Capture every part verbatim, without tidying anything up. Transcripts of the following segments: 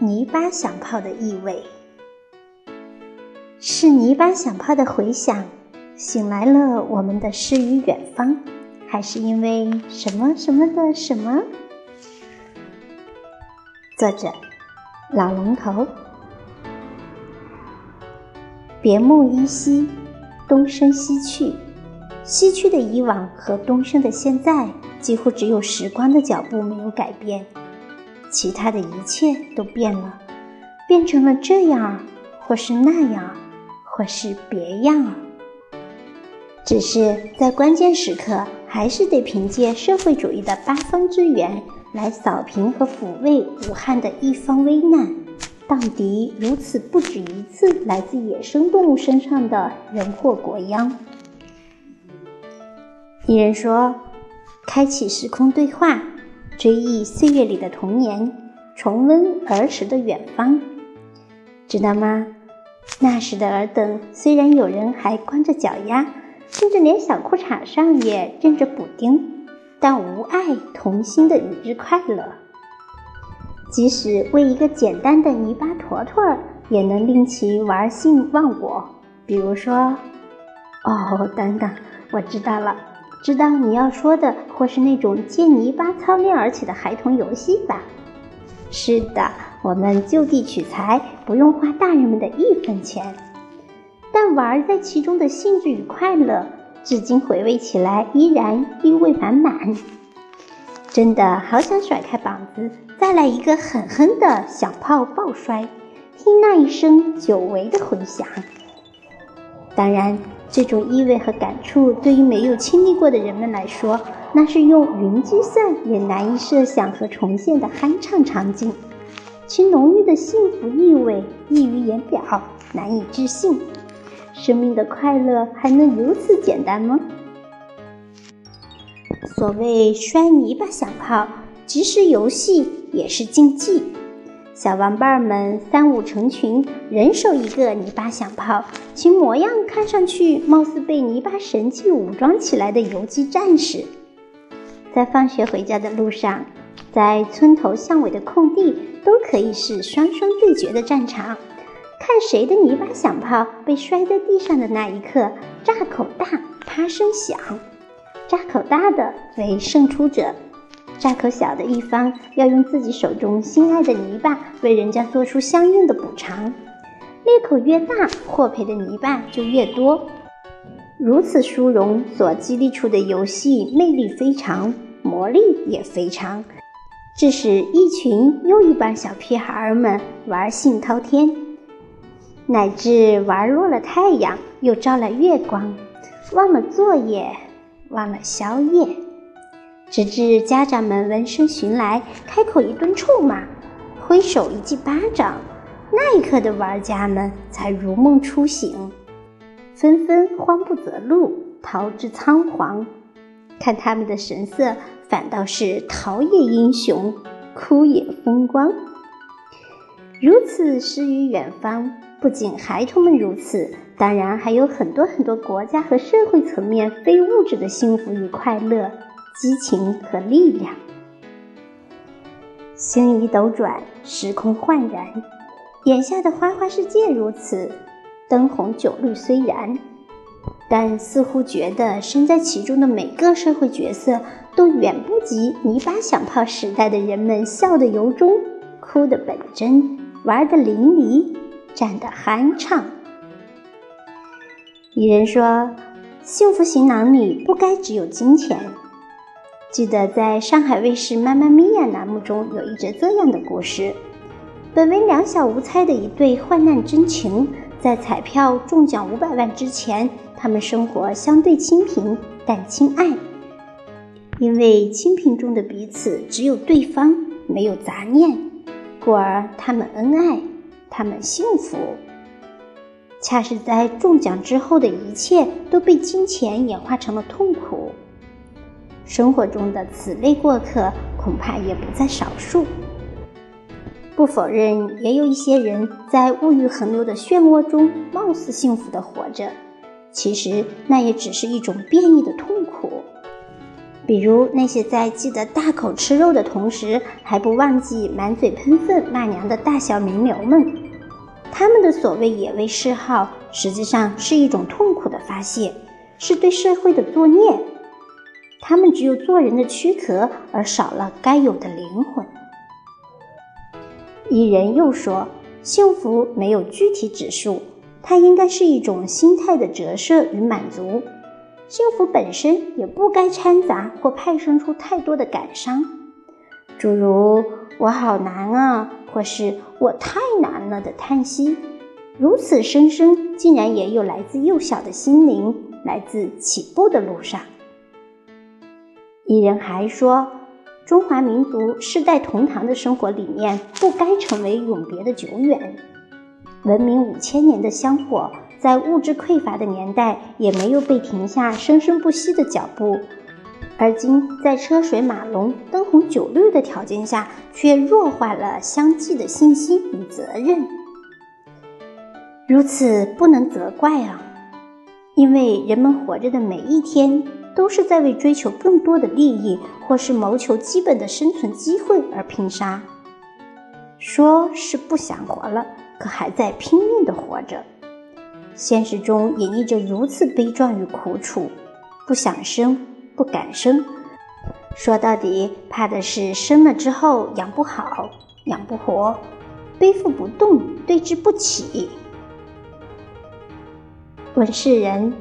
泥巴响炮的意味。是泥巴响炮的回响醒来了我们的诗与远方，还是因为什么什么的什么？作者老龙头。别梦依稀，东升西去，西去的以往和东升的现在，几乎只有时光的脚步没有改变，其他的一切都变了，变成了这样，或是那样，或是别样。只是在关键时刻，还是得凭借社会主义的八方支援来扫平和抚慰武汉的一方危难。荡涤如此不止一次来自野生动物身上的人祸国殃。一人说，开启时空对话，追忆岁月里的童年，重温儿时的远方。知道吗？那时的尔等，虽然有人还光着脚丫，甚至连小裤衩上也认着补丁，但无碍童心的与之快乐。即使为一个简单的泥巴坨坨，也能令其玩性忘我。比如说，哦，等等，我知道了。知道你要说的，或是那种借泥巴操练而起的孩童游戏吧？是的，我们就地取材，不用花大人们的一分钱，但玩在其中的兴致与快乐，至今回味起来依然意味满满。真的好想甩开膀子，再来一个狠狠的响炮爆摔，听那一声久违的回响。当然，这种意味和感触对于没有经历过的人们来说，那是用云计算也难以设想和重现的酣畅场景，其浓郁的幸福意味溢于言表，难以置信。生命的快乐还能如此简单吗？所谓摔泥巴响炮，即是游戏也是竞技。小玩伴们三五成群，人手一个泥巴响炮，其模样看上去貌似被泥巴神器武装起来的游击战士。在放学回家的路上，在村头巷尾的空地，都可以是双双对决的战场，看谁的泥巴响炮被摔在地上的那一刻，炸口大，啪声响。炸口大的为胜出者，炸口小的一方要用自己手中心爱的泥巴为人家做出相应的补偿。裂口越大，获赔的泥巴就越多。如此殊荣所激励出的游戏，魅力非常，魔力也非常，致使一群又一班小屁孩们玩性滔天，乃至玩落了太阳，又照了月光，忘了作业，忘了宵夜。直至家长们闻声寻来，开口一顿臭骂，挥手一记巴掌，那一刻的玩家们才如梦初醒，纷纷慌不择路，逃之仓皇。看他们的神色，反倒是逃也英雄，哭也风光。如此诗与远方，不仅孩童们如此，当然还有很多很多国家和社会层面非物质的幸福与快乐，激情和力量。星移斗转，时空焕然，眼下的花花世界如此，灯红酒绿虽然，但似乎觉得身在其中的每个社会角色，都远不及泥巴响炮时代的人们笑得由衷，哭得本真，玩得淋漓，战得酣畅。一人说，幸福行囊里不该只有金钱。记得在上海卫视《妈妈咪呀》栏目中有一则这样的故事：本为两小无猜的一对患难真情，在彩票中奖五百万之前，他们生活相对清贫，但亲爱。因为清贫中的彼此只有对方，没有杂念，故而他们恩爱，他们幸福。恰是在中奖之后的一切都被金钱演化成了痛苦。生活中的此类过客恐怕也不在少数。不否认，也有一些人在物欲横流的漩涡中貌似幸福地活着，其实那也只是一种变异的痛苦。比如那些在记得大口吃肉的同时，还不忘记满嘴喷粪骂娘的大小名流们，他们的所谓野味嗜好，实际上是一种痛苦的发泄，是对社会的作孽。他们只有做人的躯壳，而少了该有的灵魂。伊人又说，幸福没有具体指数，它应该是一种心态的折射与满足。幸福本身也不该掺杂或派生出太多的感伤，诸如我好难啊，或是我太难了的叹息，如此声声竟然也有来自幼小的心灵，来自起步的路上。伊人还说，中华民族世代同堂的生活理念不该成为永别的久远，文明五千年的香火在物质匮乏的年代也没有被停下生生不息的脚步，而今在车水马龙灯红酒绿的条件下，却弱化了相继的信息与责任。如此不能责怪啊，因为人们活着的每一天都是在为追求更多的利益或是谋求基本的生存机会而拼杀。说是不想活了，可还在拼命地活着。现实中演绎着如此悲壮与苦楚，不想生，不敢生，说到底怕的是生了之后养不好，养不活，背负不动，对峙不起。问世人，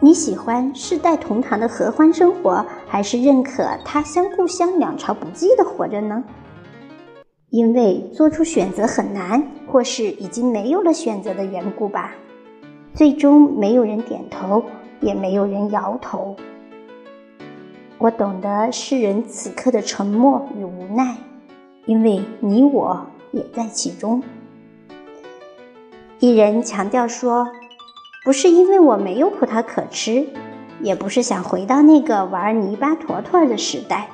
你喜欢世代同堂的合欢生活，还是认可他乡故乡两朝不济的活着呢？因为做出选择很难，或是已经没有了选择的缘故吧。最终没有人点头，也没有人摇头。我懂得世人此刻的沉默与无奈，因为你我也在其中。一人强调说，不是因为我没有葡萄可吃，也不是想回到那个玩泥巴坨坨的时代，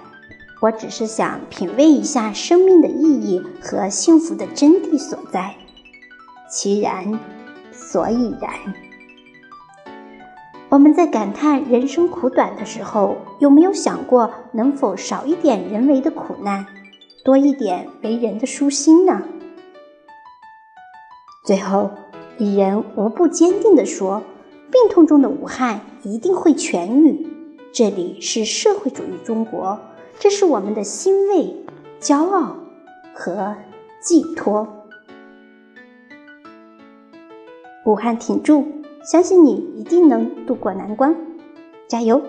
我只是想品味一下生命的意义和幸福的真谛所在。其然，所以然。我们在感叹人生苦短的时候，有没有想过能否少一点人为的苦难，多一点为人的舒心呢？最后，伊人无不坚定地说，病痛中的无害一定会痊愈。这里是社会主义中国，这是我们的欣慰、骄傲和寄托。武汉挺住，相信你一定能渡过难关，加油！